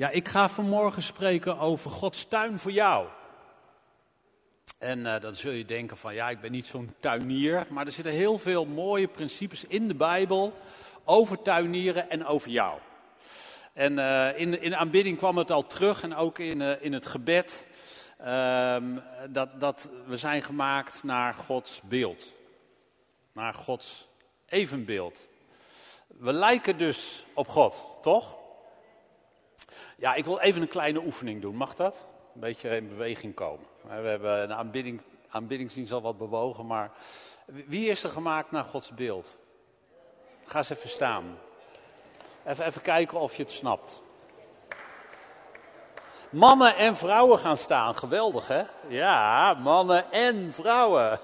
Ja, ik ga vanmorgen spreken over Gods tuin voor jou. En dan zul je denken van, ja, ik ben niet zo'n tuinier. Maar er zitten heel veel mooie principes in de Bijbel over tuinieren en over jou. En in de aanbidding kwam het al terug en ook in het gebed. Dat we zijn gemaakt naar Gods beeld. Naar Gods evenbeeld. We lijken dus op God, toch? Ja, ik wil even een kleine oefening doen. Mag dat? Een beetje in beweging komen. We hebben een aanbiddingsdienst al wat bewogen, maar wie is er gemaakt naar Gods beeld? Ga eens even staan. Even kijken of je het snapt. Mannen en vrouwen gaan staan. Geweldig, hè? Ja, mannen en vrouwen.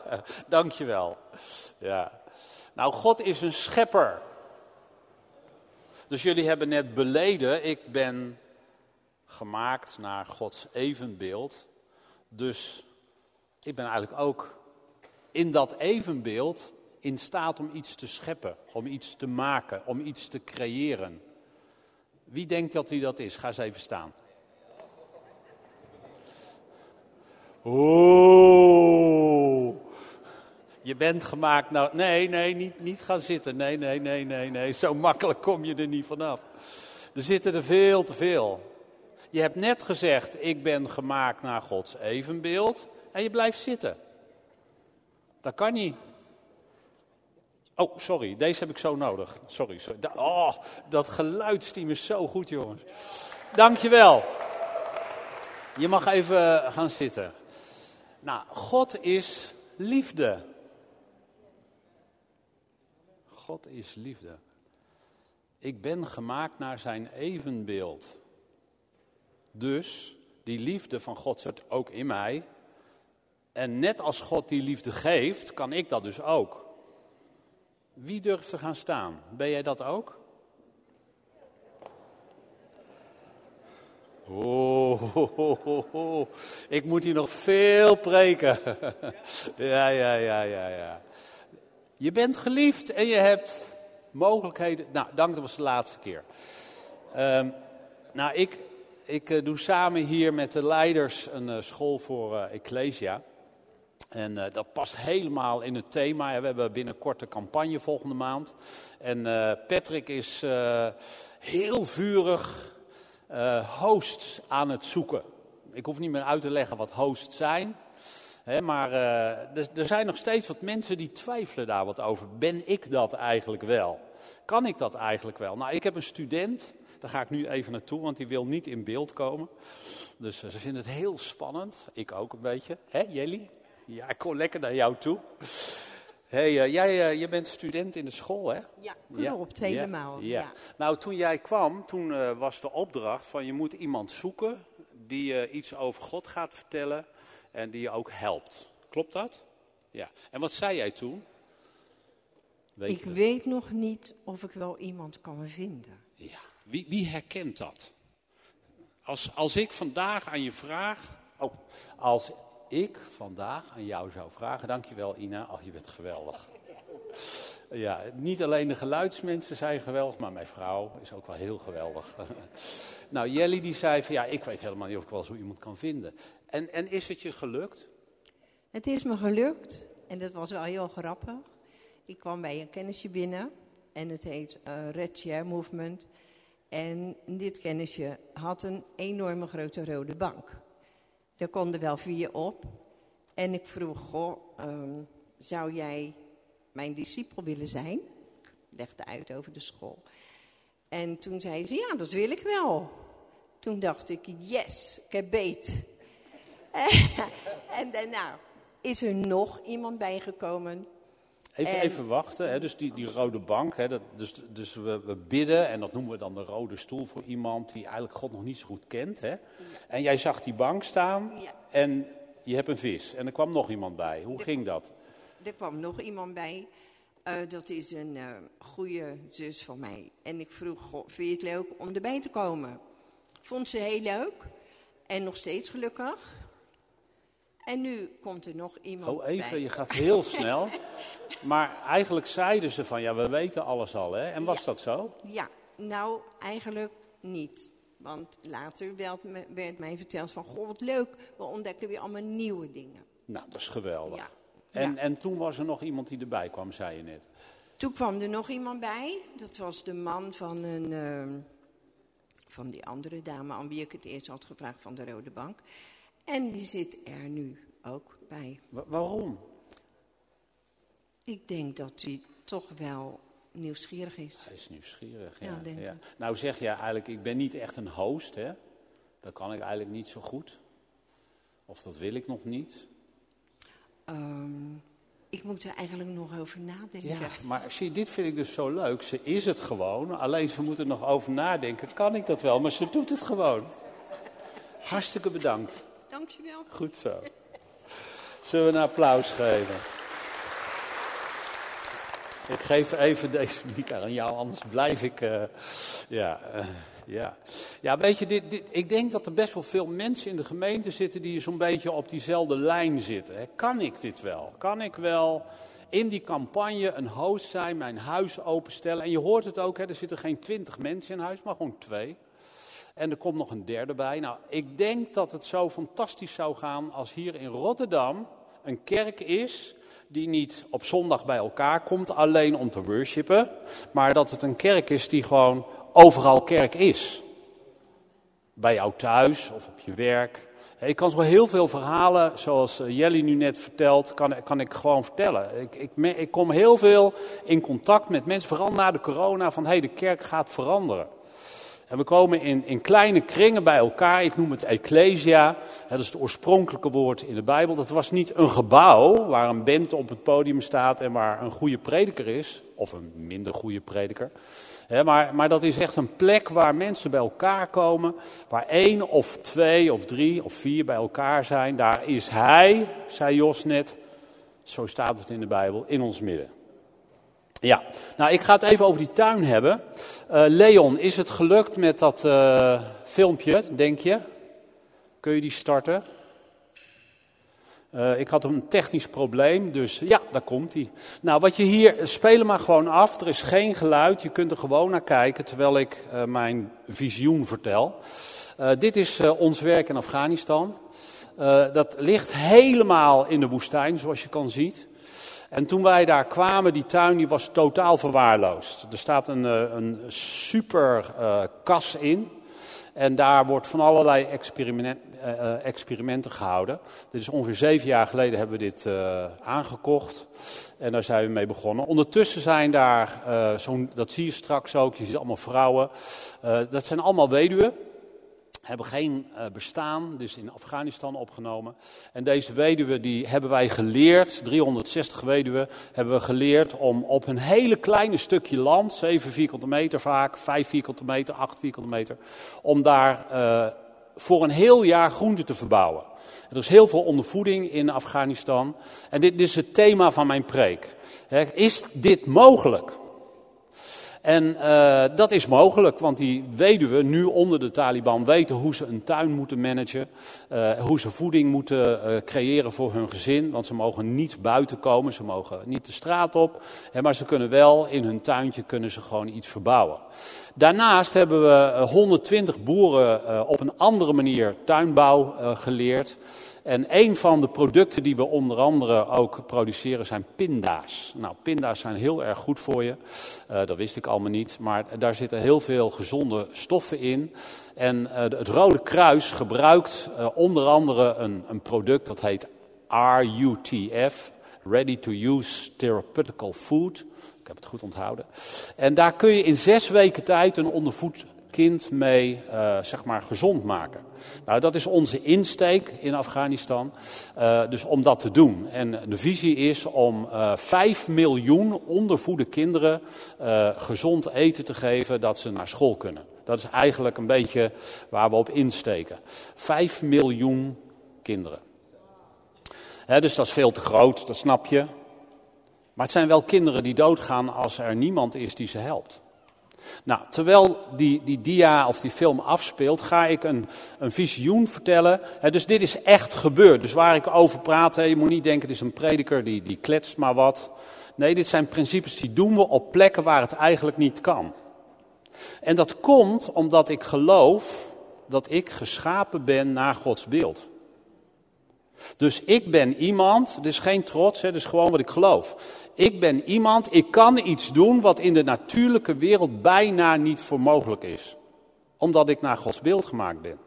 Dankjewel. Ja. Nou, God is een schepper. Dus jullie hebben net beleden, ik ben gemaakt naar Gods evenbeeld. Dus ik ben eigenlijk ook in dat evenbeeld in staat om iets te scheppen, om iets te maken, om iets te creëren. Wie denkt dat hij dat is? Ga eens even staan. Oeh. Je bent gemaakt naar... Nee, niet gaan zitten. Nee. Zo makkelijk kom je er niet vanaf. Er zitten er veel te veel. Je hebt net gezegd, ik ben gemaakt naar Gods evenbeeld. En je blijft zitten. Dat kan niet. Oh, sorry. Deze heb ik zo nodig. Sorry. Dat geluidsteam is zo goed, jongens. Dankjewel. Je mag even gaan zitten. Nou, God is liefde. God is liefde. Ik ben gemaakt naar zijn evenbeeld. Dus die liefde van God zit ook in mij. En net als God die liefde geeft, kan ik dat dus ook. Wie durft te gaan staan? Ben jij dat ook? Oh. Ik moet hier nog veel preken. Ja. Je bent geliefd en je hebt mogelijkheden. Nou, dank, dat was de laatste keer. Ik doe samen hier met de leiders een school voor Ecclesia. En dat past helemaal in het thema. We hebben binnenkort een campagne volgende maand. En Patrick is heel vurig hosts aan het zoeken. Ik hoef niet meer uit te leggen wat hosts zijn. Hè, maar er zijn nog steeds wat mensen die twijfelen daar wat over. Ben ik dat eigenlijk wel? Kan ik dat eigenlijk wel? Nou, ik heb een student... Daar ga ik nu even naartoe, want die wil niet in beeld komen. Dus ze vinden het heel spannend. Ik ook een beetje. Hé, Jelly? Ja, ik kom lekker naar jou toe. Hé, jij bent student in de school, hè? Ja, klopt, helemaal. Ja. Nou, toen jij kwam, toen was de opdracht van je moet iemand zoeken die iets over God gaat vertellen en die je ook helpt. Klopt dat? Ja. En wat zei jij toen? Ik weet nog niet of ik wel iemand kan vinden. Ja. Wie herkent dat? Als ik vandaag aan je vraag... Oh, als ik vandaag aan jou zou vragen... Dankjewel, Ina. Oh, je bent geweldig. Ja, niet alleen de geluidsmensen zijn geweldig... maar mijn vrouw is ook wel heel geweldig. Nou, Jelly die zei van... Ja, ik weet helemaal niet of ik wel zo iemand kan vinden. En is het je gelukt? Het is me gelukt. En dat was wel heel grappig. Ik kwam bij een kennisje binnen. En het heet Red Chair Movement... En dit kennisje had een enorme grote rode bank. Daar konden wel 4 op. En ik vroeg, zou jij mijn discipel willen zijn? Ik legde uit over de school. En toen zei ze, ja, dat wil ik wel. Toen dacht ik, yes, ik heb beet. En daarna is er nog iemand bijgekomen... Even wachten, hè? Dus die rode bank, hè? Dus we bidden en dat noemen we dan de rode stoel voor iemand die eigenlijk God nog niet zo goed kent. Hè? Ja. En jij zag die bank staan en je hebt een vis en er kwam nog iemand bij. Hoe ging dat? Er kwam nog iemand bij, dat is een goede zus van mij. En ik vroeg, vind je het leuk om erbij te komen? Vond ze heel leuk en nog steeds gelukkig. En nu komt er nog iemand bij. Je gaat heel snel. Maar eigenlijk zeiden ze van, ja, we weten alles al, hè? En was dat zo? Ja, nou, eigenlijk niet. Want later werd mij verteld van, goh, wat leuk, we ontdekken weer allemaal nieuwe dingen. Nou, dat is geweldig. Ja. En toen was er nog iemand die erbij kwam, zei je net. Toen kwam er nog iemand bij. Dat was de man van een... van die andere dame aan wie ik het eerst had gevraagd van de Rode Bank. En die zit er nu ook bij. Waarom? Ik denk dat hij toch wel nieuwsgierig is. Hij is nieuwsgierig, ja. Ja. Nou zeg je eigenlijk, ik ben niet echt een host, hè. Dat kan ik eigenlijk niet zo goed. Of dat wil ik nog niet. Ik moet er eigenlijk nog over nadenken. Ja, maar zie, dit vind ik dus zo leuk. Ze is het gewoon, alleen ze moet er nog over nadenken. Kan ik dat wel, maar ze doet het gewoon. Hartstikke bedankt. Dankjewel. Goed zo. Zullen we een applaus geven? Ik geef even deze mic aan jou, anders blijf ik... Ja, weet je, ik denk dat er best wel veel mensen in de gemeente zitten die zo'n beetje op diezelfde lijn zitten. Hè. Kan ik dit wel? Kan ik wel in die campagne een host zijn, mijn huis openstellen? En je hoort het ook, hè, er zitten geen 20 mensen in huis, maar gewoon 2. En er komt nog een derde bij. Nou, ik denk dat het zo fantastisch zou gaan als hier in Rotterdam een kerk is... die niet op zondag bij elkaar komt, alleen om te worshipen, maar dat het een kerk is die gewoon... overal kerk is. Bij jou thuis of op je werk. Ik kan zo heel veel verhalen, zoals Jelly nu net vertelt, kan ik gewoon vertellen. Ik kom heel veel in contact met mensen, vooral na de corona, van de kerk gaat veranderen. En we komen in kleine kringen bij elkaar, ik noem het Ecclesia, dat is het oorspronkelijke woord in de Bijbel. Dat was niet een gebouw waar een band op het podium staat en waar een goede prediker is, of een minder goede prediker. Maar dat is echt een plek waar mensen bij elkaar komen, waar 1 of 2 of 3 of 4 bij elkaar zijn. Daar is hij, zei Jos net, zo staat het in de Bijbel, in ons midden. Ja, nou ik ga het even over die tuin hebben. Leon, is het gelukt met dat filmpje, denk je? Kun je die starten? Ik had een technisch probleem, dus ja, daar komt hij. Nou, wat je hier, spelen maar gewoon af, er is geen geluid, je kunt er gewoon naar kijken terwijl ik mijn visioen vertel. Dit is ons werk in Afghanistan. Dat ligt helemaal in de woestijn, zoals je kan zien. En toen wij daar kwamen, die tuin die was totaal verwaarloosd. Er staat een super kas in. En daar wordt van allerlei experimenten gehouden. Dit is ongeveer 7 jaar geleden hebben we dit aangekocht. En daar zijn we mee begonnen. Ondertussen zijn daar, dat zie je straks ook, je ziet allemaal vrouwen. Dat zijn allemaal weduwen. Hebben geen bestaan, dus in Afghanistan opgenomen. En deze weduwen die hebben wij geleerd, 360 weduwen, hebben we geleerd om op een hele kleine stukje land, 7 vierkante meter vaak, 5 vierkante meter, 8 vierkante meter, om daar voor een heel jaar groente te verbouwen. Er is heel veel ondervoeding in Afghanistan. En dit is het thema van mijn preek. Is dit mogelijk? En dat is mogelijk, want die weduwen nu onder de Taliban weten hoe ze een tuin moeten managen. Hoe ze voeding moeten creëren voor hun gezin. Want ze mogen niet buiten komen, ze mogen niet de straat op. Maar ze kunnen wel in hun tuintje gewoon iets verbouwen. Daarnaast hebben we 120 boeren op een andere manier tuinbouw geleerd. En een van de producten die we onder andere ook produceren zijn pinda's. Nou, pinda's zijn heel erg goed voor je. Dat wist ik allemaal niet. Maar daar zitten heel veel gezonde stoffen in. En het Rode Kruis gebruikt onder andere een product dat heet RUTF. Ready to Use Therapeutical Food. Ik heb het goed onthouden. En daar kun je in 6 weken tijd een ondervoed kind mee gezond maken. Nou, dat is onze insteek in Afghanistan, dus om dat te doen. En de visie is om 5 miljoen ondervoede kinderen gezond eten te geven dat ze naar school kunnen. Dat is eigenlijk een beetje waar we op insteken. 5 miljoen kinderen. Hè, dus dat is veel te groot, dat snap je. Maar het zijn wel kinderen die doodgaan als er niemand is die ze helpt. Nou, terwijl die dia of die film afspeelt, ga ik een visioen vertellen. Dus dit is echt gebeurd. Dus waar ik over praat, je moet niet denken, het is een prediker die kletst maar wat. Nee, dit zijn principes die doen we op plekken waar het eigenlijk niet kan. En dat komt omdat ik geloof dat ik geschapen ben naar Gods beeld. Dus ik ben iemand, het is geen trots, het is gewoon wat ik geloof. Ik ben iemand, ik kan iets doen wat in de natuurlijke wereld bijna niet voor mogelijk is. Omdat ik naar Gods beeld gemaakt ben.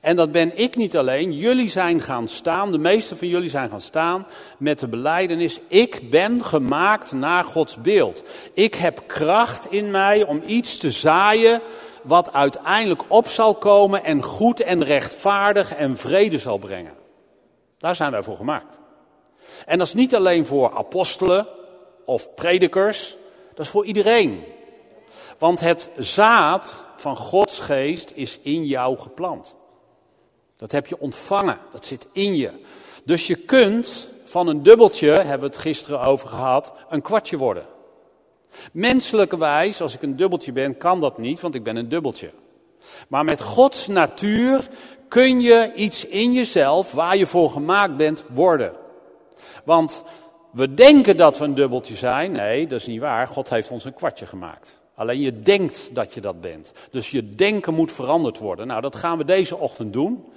En dat ben ik niet alleen, jullie zijn gaan staan, de meesten van jullie zijn gaan staan met de belijdenis, ik ben gemaakt naar Gods beeld. Ik heb kracht in mij om iets te zaaien wat uiteindelijk op zal komen en goed en rechtvaardig en vrede zal brengen. Daar zijn wij voor gemaakt. En dat is niet alleen voor apostelen of predikers, dat is voor iedereen. Want het zaad van Gods geest is in jou geplant. Dat heb je ontvangen, dat zit in je. Dus je kunt van een dubbeltje, hebben we het gisteren over gehad, een kwartje worden. Menselijkerwijs, als ik een dubbeltje ben, kan dat niet, want ik ben een dubbeltje. Maar met Gods natuur kun je iets in jezelf, waar je voor gemaakt bent, worden. Want we denken dat we een dubbeltje zijn. Nee, dat is niet waar. God heeft ons een kwartje gemaakt. Alleen je denkt dat je dat bent. Dus je denken moet veranderd worden. Nou, dat gaan we deze ochtend doen.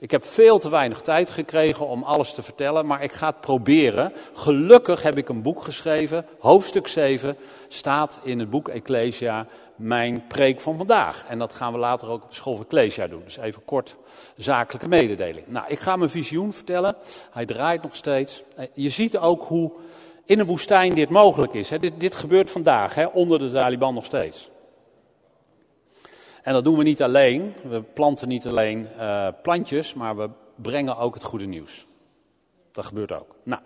Ik heb veel te weinig tijd gekregen om alles te vertellen, maar ik ga het proberen. Gelukkig heb ik een boek geschreven. Hoofdstuk 7 staat in het boek Ecclesia mijn preek van vandaag. En dat gaan we later ook op de school van Ecclesia doen. Dus even kort zakelijke mededeling. Nou, ik ga mijn visioen vertellen. Hij draait nog steeds. Je ziet ook hoe in een woestijn dit mogelijk is. Dit gebeurt vandaag, onder de Taliban nog steeds. En dat doen we niet alleen. We planten niet alleen plantjes, maar we brengen ook het goede nieuws. Dat gebeurt ook. Nou,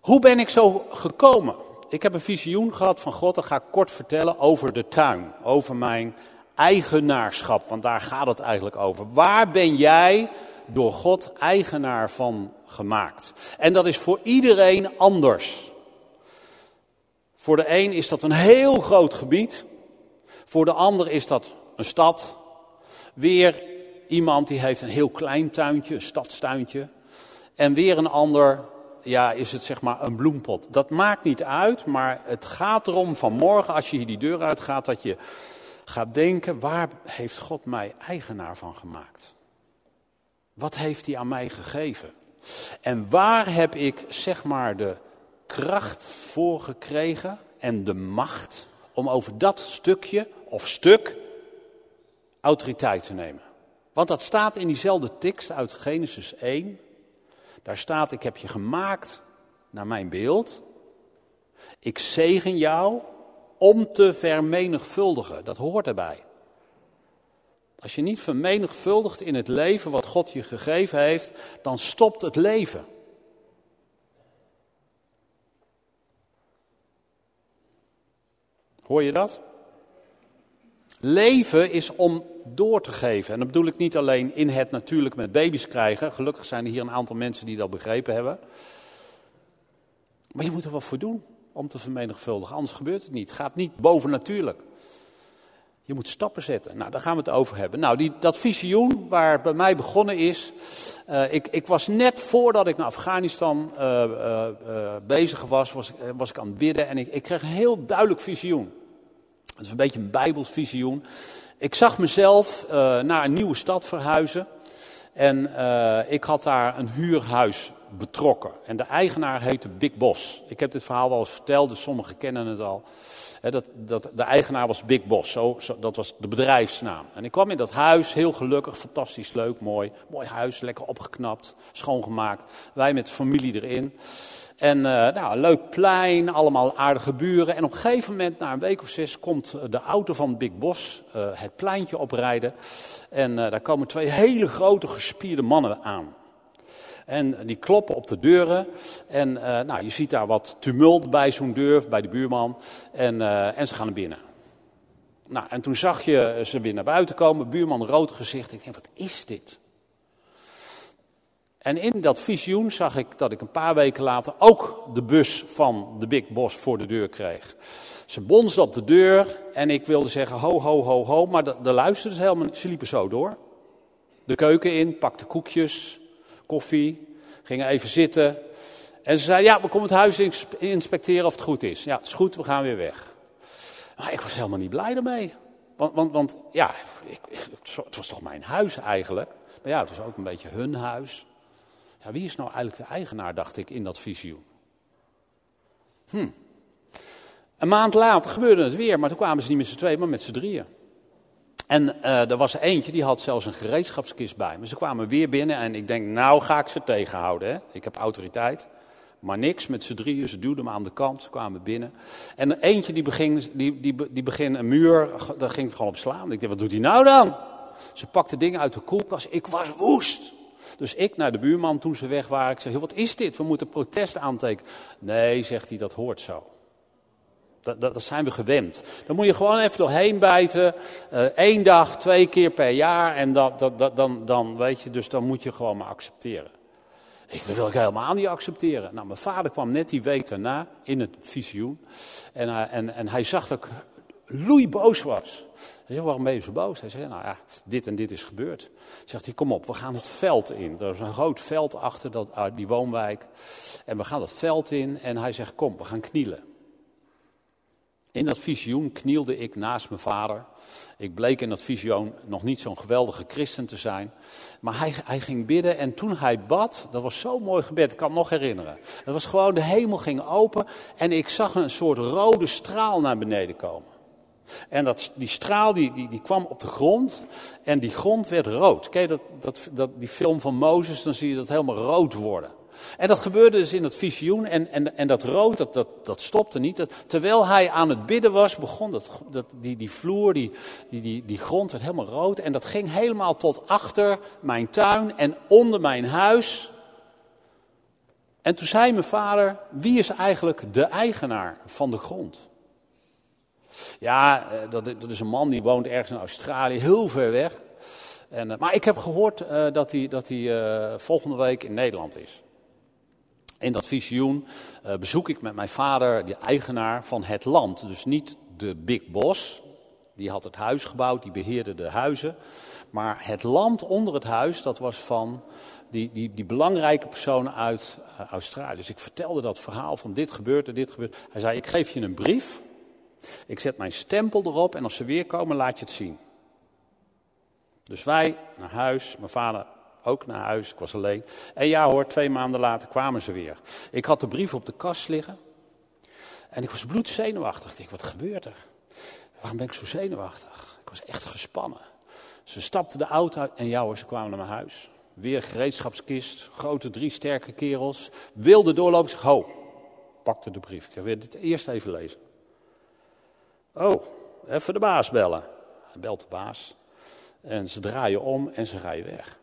hoe ben ik zo gekomen? Ik heb een visioen gehad van God. Dat ga ik kort vertellen over de tuin. Over mijn eigenaarschap. Want daar gaat het eigenlijk over. Waar ben jij door God eigenaar van gemaakt? En dat is voor iedereen anders. Voor de een is dat een heel groot gebied. Voor de ander is dat een stad. Weer iemand die heeft een heel klein tuintje, een stadstuintje. En weer een ander, ja, is het zeg maar een bloempot. Dat maakt niet uit, maar het gaat erom vanmorgen als je hier die deur uitgaat, dat je gaat denken, waar heeft God mij eigenaar van gemaakt? Wat heeft hij aan mij gegeven? En waar heb ik zeg maar de kracht voor gekregen en de macht om over dat stukje of stuk autoriteit te nemen? Want dat staat in diezelfde tekst uit Genesis 1. Daar staat, ik heb je gemaakt naar mijn beeld. Ik zegen jou om te vermenigvuldigen. Dat hoort erbij. Als je niet vermenigvuldigt in het leven wat God je gegeven heeft, dan stopt het leven. Hoor je dat? Leven is om door te geven. En dat bedoel ik niet alleen in het natuurlijk met baby's krijgen. Gelukkig zijn er hier een aantal mensen die dat begrepen hebben. Maar je moet er wat voor doen om te vermenigvuldigen. Anders gebeurt het niet. Het gaat niet bovennatuurlijk. Je moet stappen zetten. Nou, daar gaan we het over hebben. Nou, dat visioen waar het bij mij begonnen is. Ik was net voordat ik naar Afghanistan bezig was ik aan het bidden. En ik kreeg een heel duidelijk visioen. Dat is een beetje een Bijbels visioen. Ik zag mezelf naar een nieuwe stad verhuizen. En ik had daar een huurhuis betrokken. En de eigenaar heette Big Boss. Ik heb dit verhaal wel eens verteld, dus sommigen kennen het al. De eigenaar was Big Boss, dat was de bedrijfsnaam. En ik kwam in dat huis, heel gelukkig, fantastisch, leuk, mooi. Mooi huis, lekker opgeknapt, schoongemaakt. Wij met de familie erin. En een leuk plein, allemaal aardige buren. En op een gegeven moment, na een week of 6, komt de auto van Big Boss het pleintje oprijden. En daar komen 2 hele grote gespierde mannen aan. En die kloppen op de deuren. En je ziet daar wat tumult bij zo'n deur, bij de buurman. En ze gaan naar binnen. Nou, en toen zag je ze weer naar buiten komen. Buurman rood gezicht. Ik denk, wat is dit? En in dat visioen zag ik dat ik een paar weken later ook de bus van de Big Boss voor de deur kreeg. Ze bonsden op de deur en ik wilde zeggen ho, ho, ho, ho. Maar de luisterden ze helemaal niet. Ze liepen zo door. De keuken in, pakten koekjes, koffie, gingen even zitten. En ze zeiden, ja, we komen het huis inspecteren of het goed is. Ja, het is goed, we gaan weer weg. Maar ik was helemaal niet blij daarmee. Want ja, het was toch mijn huis eigenlijk. Maar ja, het was ook een beetje hun huis. Ja, wie is nou eigenlijk de eigenaar, dacht ik, in dat visioen? Een maand later gebeurde het weer, maar toen kwamen ze niet met z'n tweeën, maar met z'n drieën. En er was eentje, die had zelfs een gereedschapskist bij. Maar ze kwamen weer binnen en ik denk, nou ga ik ze tegenhouden. Hè? Ik heb autoriteit, maar niks met z'n drieën. Ze duwden me aan de kant, ze kwamen binnen. En eentje die begin een muur, daar ging ik gewoon op slaan. Ik dacht, wat doet hij nou dan? Ze pakte dingen uit de koelkast, ik was woest. Dus ik naar de buurman toen ze weg waren, ik zei, wat is dit? We moeten protest aantekenen. Nee, zegt hij, dat hoort zo. Dat zijn we gewend. Dan moet je gewoon even doorheen bijten. 1 dag, 2 keer per jaar. En dan weet je, dus dan moet je gewoon maar accepteren. Dat wil ik helemaal niet accepteren. Nou, mijn vader kwam net die week daarna in het visioen. En hij zag dat ik loeiboos was. Hij zei, waarom ben je zo boos? Hij zei, nou ja, dit en dit is gebeurd. Zegt hij, kom op, we gaan het veld in. Er is een groot veld achter die woonwijk. En we gaan het veld in. En hij zegt, kom, we gaan knielen. In dat visioen knielde ik naast mijn vader. Ik bleek in dat visioen nog niet zo'n geweldige christen te zijn. Maar hij ging bidden en toen hij bad, dat was zo'n mooi gebed, ik kan me nog herinneren. Dat was gewoon, de hemel ging open en ik zag een soort rode straal naar beneden komen. En die straal die kwam op de grond en die grond werd rood. Ken je die film van Mozes, dan zie je dat helemaal rood worden. En dat gebeurde dus in het visioen en dat rood, dat stopte niet. Terwijl hij aan het bidden was, begon die vloer, die grond werd helemaal rood. En dat ging helemaal tot achter mijn tuin en onder mijn huis. En toen zei mijn vader, wie is eigenlijk de eigenaar van de grond? Ja, dat is een man die woont ergens in Australië, heel ver weg. Maar ik heb gehoord dat hij volgende week in Nederland is. In dat visioen bezoek ik met mijn vader de eigenaar van het land. Dus niet de Big Boss, die had het huis gebouwd, die beheerde de huizen. Maar het land onder het huis, dat was van die belangrijke persoon uit Australië. Dus ik vertelde dat verhaal van dit gebeurt en dit gebeurt. Hij zei, ik geef je een brief, ik zet mijn stempel erop en als ze weer komen laat je het zien. Dus wij naar huis, mijn vader ook naar huis, ik was alleen. En ja hoor, 2 maanden later kwamen ze weer. Ik had de brief op de kast liggen. En ik was bloedzenuwachtig. Ik dacht, wat gebeurt er? Waarom ben ik zo zenuwachtig? Ik was echt gespannen. Ze stapten de auto uit en ja hoor, ze kwamen naar mijn huis. Weer gereedschapskist, grote 3 sterke kerels. Wilde doorlopen, ik zeg, ho, pakte de brief. Ik zeg, wil je dit eerst even lezen? Oh, even de baas bellen. Hij belt de baas. En ze draaien om en ze rijden weg.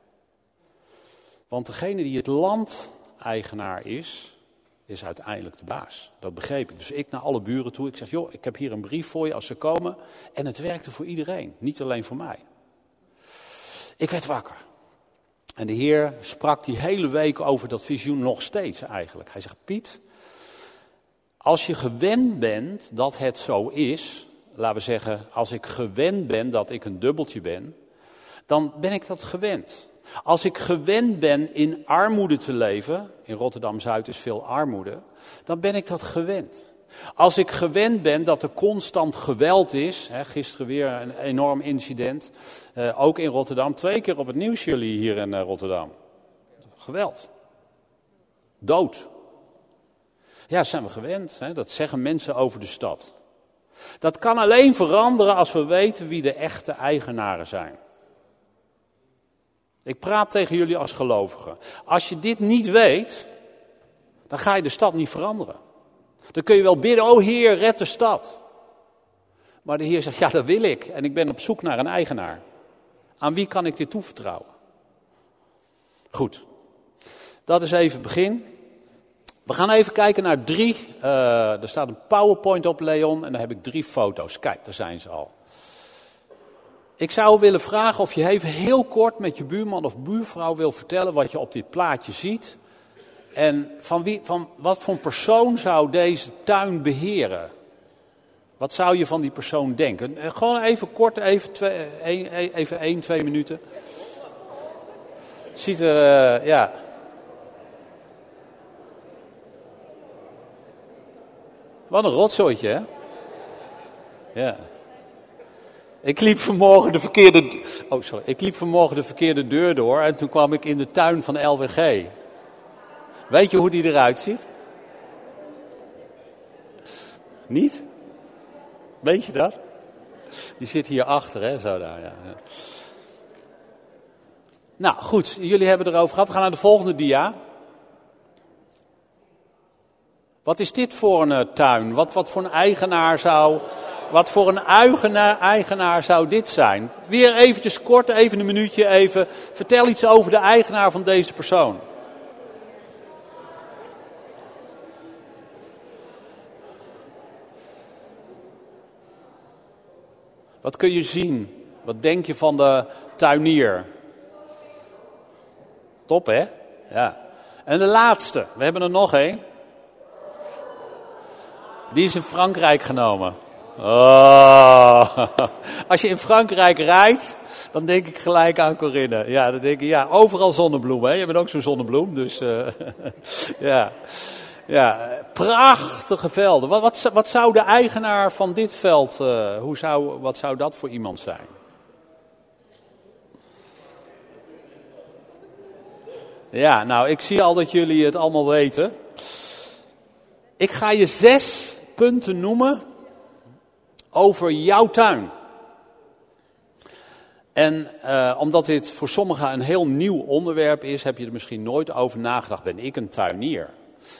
Want degene die het landeigenaar is, is uiteindelijk de baas. Dat begreep ik. Dus ik naar alle buren toe. Ik zeg, joh, ik heb hier een brief voor je als ze komen. En het werkte voor iedereen, niet alleen voor mij. Ik werd wakker. En de Heer sprak die hele week over dat visioen nog steeds eigenlijk. Hij zegt, Piet, als je gewend bent dat het zo is. Laten we zeggen, als ik gewend ben dat ik een dubbeltje ben. Dan ben ik dat gewend. Als ik gewend ben in armoede te leven, in Rotterdam-Zuid is veel armoede, dan ben ik dat gewend. Als ik gewend ben dat er constant geweld is, gisteren weer een enorm incident, ook in Rotterdam, 2 keer op het nieuws jullie hier in Rotterdam. Geweld. Dood. Ja, dat zijn we gewend, hè? Dat zeggen mensen over de stad. Dat kan alleen veranderen als we weten wie de echte eigenaren zijn. Ik praat tegen jullie als gelovigen. Als je dit niet weet, dan ga je de stad niet veranderen. Dan kun je wel bidden, oh Heer, red de stad. Maar de Heer zegt, ja dat wil ik. En ik ben op zoek naar een eigenaar. Aan wie kan ik dit toevertrouwen? Goed, dat is even het begin. We gaan even kijken naar 3. Er staat een PowerPoint op, Leon. En daar heb ik 3 foto's. Kijk, daar zijn ze al. Ik zou willen vragen of je even heel kort met je buurman of buurvrouw wil vertellen wat je op dit plaatje ziet. En van wat voor persoon zou deze tuin beheren? Wat zou je van die persoon denken? Gewoon even kort, even 1, 2 minuten. Ziet er, ja. Wat een rotzooitje, hè? Ja. Ik liep vanmorgen de verkeerde deur door en toen kwam ik in de tuin van LWG. Weet je hoe die eruit ziet? Niet? Weet je dat? Die zit hier achter, hè? Zo daar, ja. Nou, goed. Jullie hebben erover gehad. We gaan naar de volgende dia. Wat is dit voor een tuin? Wat voor een eigenaar zou dit zijn? Weer eventjes kort, even een minuutje, even. Vertel iets over de eigenaar van deze persoon. Wat kun je zien? Wat denk je van de tuinier? Top, hè? Ja. En de laatste, we hebben er nog één. Die is in Frankrijk genomen. Oh. Als je in Frankrijk rijdt, dan denk ik gelijk aan Corinne. Ja, dan denk ik, ja, overal zonnebloemen. Hè? Je bent ook zo'n zonnebloem, dus ja. Ja, prachtige velden. Wat zou de eigenaar van dit veld, wat zou dat voor iemand zijn? Ja, nou, ik zie al dat jullie het allemaal weten. Ik ga je 6 punten noemen over jouw tuin. En omdat dit voor sommigen een heel nieuw onderwerp is, heb je er misschien nooit over nagedacht. Ben ik een tuinier?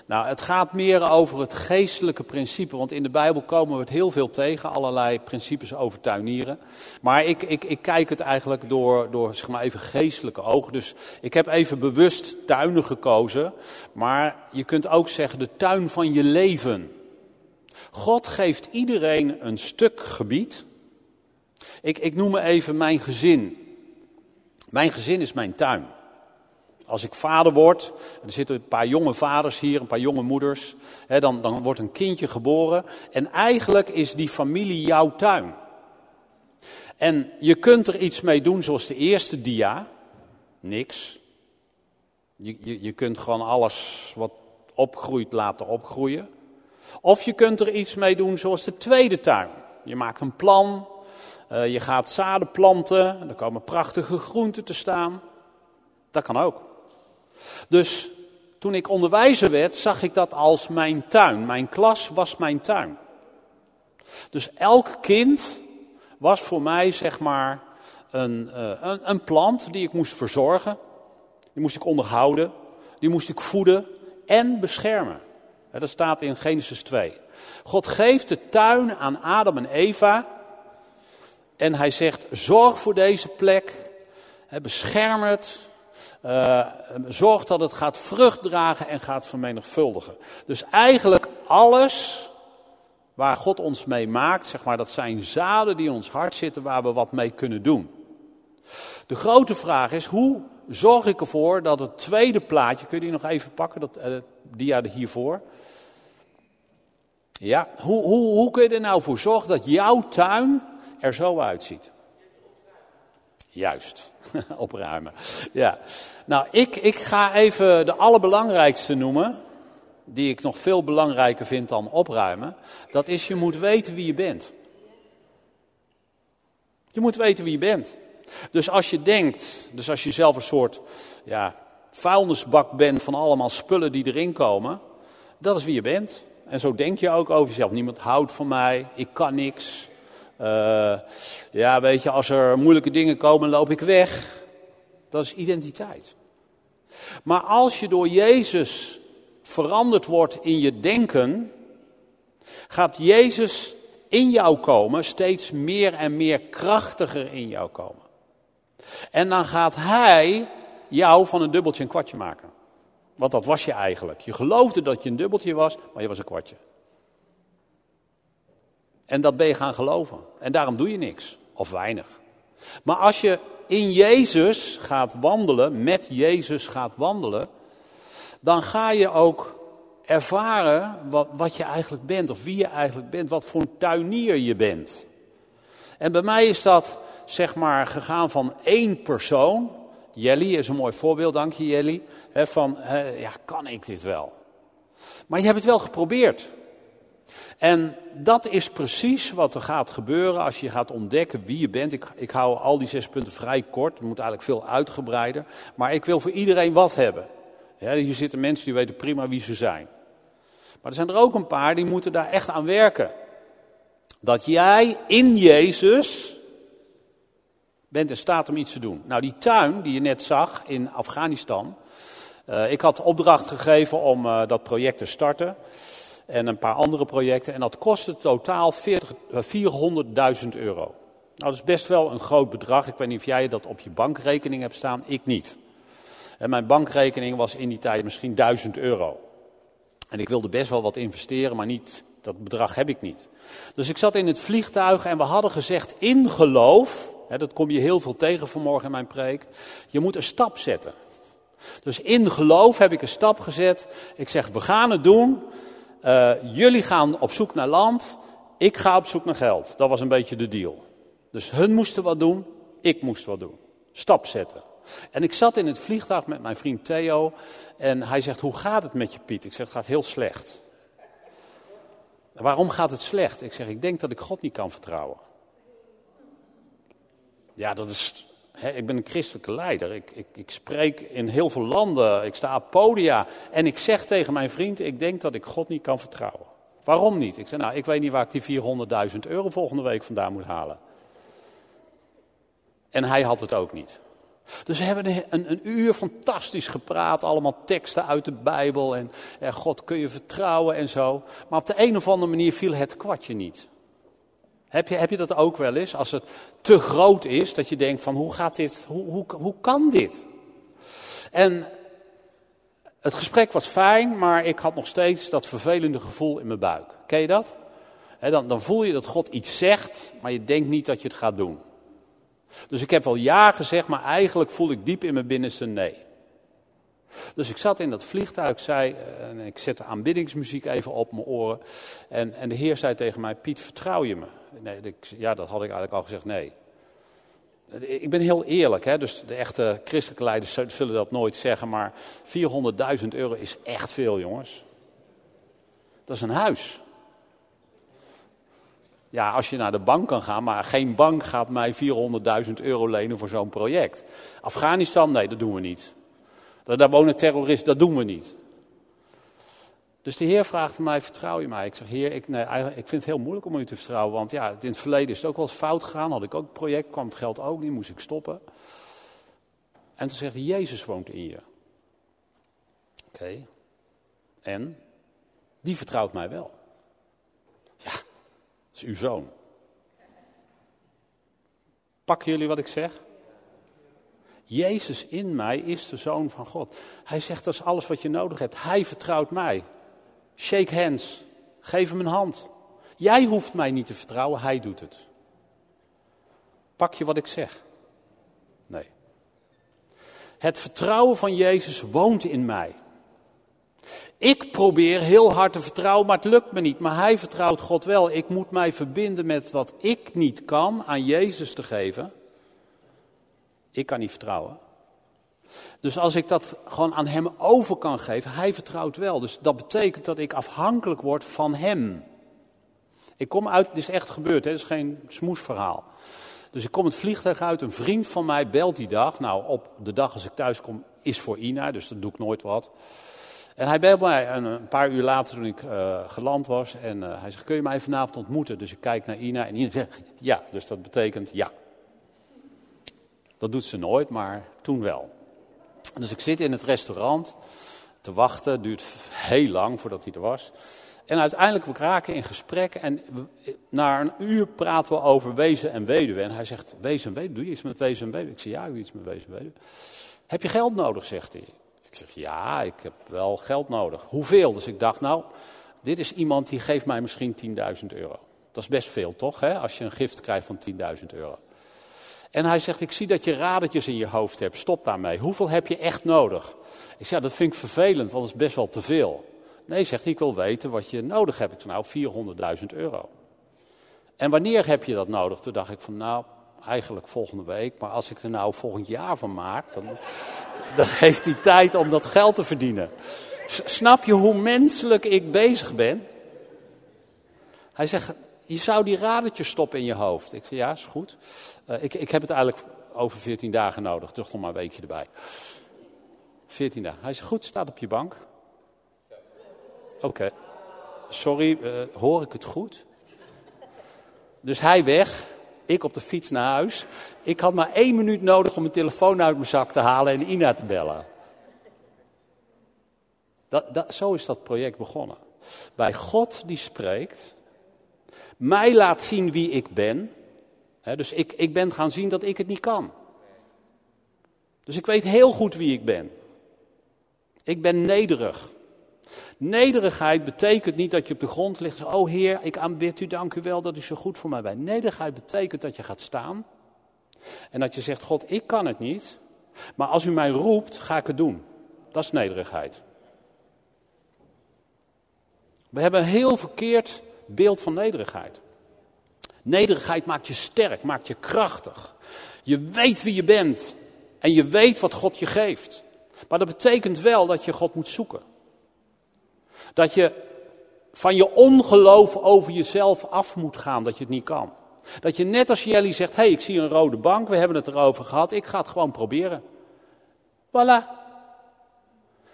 Nou, het gaat meer over het geestelijke principe, want in de Bijbel komen we het heel veel tegen, allerlei principes over tuinieren. Maar ik kijk het eigenlijk door zeg maar even geestelijke ogen, dus ik heb even bewust tuinen gekozen, maar je kunt ook zeggen de tuin van je leven. God geeft iedereen een stuk gebied. Ik noem me even mijn gezin. Mijn gezin is mijn tuin. Als ik vader word, er zitten een paar jonge vaders hier, een paar jonge moeders, hè, dan wordt een kindje geboren. En eigenlijk is die familie jouw tuin. En je kunt er iets mee doen zoals de eerste dia. Niks. Je kunt gewoon alles wat opgroeit laten opgroeien. Of je kunt er iets mee doen zoals de tweede tuin. Je maakt een plan, je gaat zaden planten, er komen prachtige groenten te staan. Dat kan ook. Dus toen ik onderwijzer werd, zag ik dat als mijn tuin. Mijn klas was mijn tuin. Dus elk kind was voor mij zeg maar een plant die ik moest verzorgen. Die moest ik onderhouden. Die moest ik voeden en beschermen. Dat staat in Genesis 2. God geeft de tuin aan Adam en Eva. En hij zegt, zorg voor deze plek. Bescherm het. Zorg dat het gaat vrucht dragen en gaat vermenigvuldigen. Dus eigenlijk alles waar God ons mee maakt, zeg maar, dat zijn zaden die in ons hart zitten waar we wat mee kunnen doen. De grote vraag is, hoe zorg ik ervoor dat het tweede plaatje, kun je die nog even pakken, dat dia hiervoor. Ja, hoe kun je er nou voor zorgen dat jouw tuin er zo uitziet? Juist, opruimen. Ja. Nou, ik ga even de allerbelangrijkste noemen, die ik nog veel belangrijker vind dan opruimen. Dat is, je moet weten wie je bent. Je moet weten wie je bent. Dus als je denkt, dus als je zelf een soort vuilnisbak bent van allemaal spullen die erin komen, dat is wie je bent. En zo denk je ook over jezelf. Niemand houdt van mij, ik kan niks. Weet je, als er moeilijke dingen komen, loop ik weg. Dat is identiteit. Maar als je door Jezus veranderd wordt in je denken, gaat Jezus in jou komen, steeds meer en meer krachtiger in jou komen. En dan gaat Hij jou van een dubbeltje een kwartje maken. Want dat was je eigenlijk. Je geloofde dat je een dubbeltje was, maar je was een kwartje. En dat ben je gaan geloven. En daarom doe je niks. Of weinig. Maar als je in Jezus gaat wandelen, met Jezus gaat wandelen, dan ga je ook ervaren wat je eigenlijk bent. Of wie je eigenlijk bent. Wat voor een tuinier je bent. En bij mij is dat zeg maar gegaan van één persoon. Jelly is een mooi voorbeeld. Dank je, Jelly. Van, kan ik dit wel? Maar je hebt het wel geprobeerd. En dat is precies wat er gaat gebeuren als je gaat ontdekken wie je bent. Ik hou al die 6 punten vrij kort, het moet eigenlijk veel uitgebreider. Maar ik wil voor iedereen wat hebben. Ja, hier zitten mensen die weten prima wie ze zijn. Maar er zijn er ook een paar die moeten daar echt aan werken. Dat jij in Jezus bent in staat om iets te doen. Nou, die tuin die je net zag in Afghanistan. Ik had opdracht gegeven om dat project te starten. En een paar andere projecten. En dat kostte totaal 400.000 euro. Nou, dat is best wel een groot bedrag. Ik weet niet of jij dat op je bankrekening hebt staan. Ik niet. En mijn bankrekening was in die tijd misschien 1.000 euro. En ik wilde best wel wat investeren, maar niet, dat bedrag heb ik niet. Dus ik zat in het vliegtuig en we hadden gezegd, in geloof, hè, dat kom je heel veel tegen vanmorgen in mijn preek, je moet een stap zetten. Dus in geloof heb ik een stap gezet. Ik zeg, we gaan het doen. Jullie gaan op zoek naar land. Ik ga op zoek naar geld. Dat was een beetje de deal. Dus hun moesten wat doen. Ik moest wat doen. Stap zetten. En ik zat in het vliegtuig met mijn vriend Theo. En hij zegt, hoe gaat het met je, Piet? Ik zeg, het gaat heel slecht. Waarom gaat het slecht? Ik zeg, ik denk dat ik God niet kan vertrouwen. Ja, dat is... ik ben een christelijke leider, ik spreek in heel veel landen, ik sta op podia en ik zeg tegen mijn vriend, ik denk dat ik God niet kan vertrouwen. Waarom niet? Ik zeg, nou, ik weet niet waar ik die 400.000 euro volgende week vandaan moet halen. En hij had het ook niet. Dus we hebben een uur fantastisch gepraat, allemaal teksten uit de Bijbel en God kun je vertrouwen en zo. Maar op de een of andere manier viel het kwartje niet. Heb je dat ook wel eens, als het te groot is, dat je denkt van hoe gaat dit, hoe kan dit? En het gesprek was fijn, maar ik had nog steeds dat vervelende gevoel in mijn buik. Ken je dat? Dan voel je dat God iets zegt, maar je denkt niet dat je het gaat doen. Dus ik heb wel ja gezegd, maar eigenlijk voel ik diep in mijn binnenste nee. Dus ik zat in dat vliegtuig, en ik zette aanbiddingsmuziek even op mijn oren. En de Heer zei tegen mij, Piet, vertrouw je me? Nee, ja, dat had ik eigenlijk al gezegd, nee. Ik ben heel eerlijk, hè? Dus de echte christelijke leiders zullen dat nooit zeggen. Maar 400.000 euro is echt veel, jongens. Dat is een huis. Ja, als je naar de bank kan gaan, maar geen bank gaat mij 400.000 euro lenen voor zo'n project. Afghanistan, nee, dat doen we niet. Daar wonen terroristen, dat doen we niet. Dus de Heer vraagt mij, vertrouw je mij? Ik zeg, Heer, ik vind het heel moeilijk om u te vertrouwen. Want ja, in het verleden is het ook wel eens fout gegaan. Had ik ook een project, kwam het geld ook niet, moest ik stoppen. En toen zegt hij, Jezus woont in je. Oké. En? Die vertrouwt mij wel. Ja, dat is uw zoon. Pakken jullie wat ik zeg? Jezus in mij is de Zoon van God. Hij zegt, dat is alles wat je nodig hebt. Hij vertrouwt mij. Shake hands. Geef hem een hand. Jij hoeft mij niet te vertrouwen, hij doet het. Pak je wat ik zeg? Nee. Het vertrouwen van Jezus woont in mij. Ik probeer heel hard te vertrouwen, maar het lukt me niet. Maar hij vertrouwt God wel. Ik moet mij verbinden met wat ik niet kan aan Jezus te geven... Ik kan niet vertrouwen. Dus als ik dat gewoon aan hem over kan geven, hij vertrouwt wel. Dus dat betekent dat ik afhankelijk word van hem. Ik kom uit, dit is echt gebeurd, hè? Dit is geen smoesverhaal. Dus ik kom het vliegtuig uit, een vriend van mij belt die dag. Nou, op de dag als ik thuis kom, is voor Ina, dus dat doe ik nooit wat. En hij belt mij een paar uur later toen ik geland was. En hij zegt, kun je mij vanavond ontmoeten? Dus ik kijk naar Ina en Ina zegt, ja. Dus dat betekent ja. Dat doet ze nooit, maar toen wel. Dus ik zit in het restaurant te wachten. Het duurt heel lang voordat hij er was. En uiteindelijk, we raken in gesprek. En na een uur praten we over wezen en weduwe. En hij zegt, wezen en weduwe, doe je iets met wezen en weduwe? Ik zeg, ja, ik doe iets met wezen en weduwe. Heb je geld nodig, zegt hij. Ik zeg, ja, ik heb wel geld nodig. Hoeveel? Dus ik dacht, nou, dit is iemand die geeft mij misschien 10.000 euro. Dat is best veel, toch, hè? Als je een gift krijgt van 10.000 euro. En hij zegt, ik zie dat je radertjes in je hoofd hebt, stop daarmee. Hoeveel heb je echt nodig? Ik zeg, ja, dat vind ik vervelend, want dat is best wel te veel. Nee, zegt hij, ik wil weten wat je nodig hebt. Ik zeg, nou, 400.000 euro. En wanneer heb je dat nodig? Toen dacht ik van, nou, eigenlijk volgende week. Maar als ik er nou volgend jaar van maak, dan heeft hij tijd om dat geld te verdienen. Snap je hoe menselijk ik bezig ben? Hij zegt, je zou die radertjes stoppen in je hoofd. Ik zeg, ja, is goed. Ik heb het eigenlijk over 14 dagen nodig. Toch nog maar een weekje erbij. 14 dagen. Hij zegt, goed, staat op je bank. Oké. Sorry, hoor ik het goed? Dus hij weg. Ik op de fiets naar huis. Ik had maar 1 minuut nodig om mijn telefoon uit mijn zak te halen en Ina te bellen. Zo is dat project begonnen. Bij God die spreekt, mij laat zien wie ik ben. He, dus ik ben gaan zien dat ik het niet kan. Dus ik weet heel goed wie ik ben. Ik ben nederig. Nederigheid betekent niet dat je op de grond ligt en zegt, oh Heer, ik aanbid u, dank u wel dat u zo goed voor mij bent. Nederigheid betekent dat je gaat staan en dat je zegt, God, ik kan het niet, maar als u mij roept, ga ik het doen. Dat is nederigheid. We hebben een heel verkeerd beeld van nederigheid. Nederigheid maakt je sterk, maakt je krachtig. Je weet wie je bent en je weet wat God je geeft. Maar dat betekent wel dat je God moet zoeken. Dat je van je ongeloof over jezelf af moet gaan, dat je het niet kan. Dat je net als Jelly zegt, hey, ik zie een rode bank, we hebben het erover gehad, ik ga het gewoon proberen. Voilà.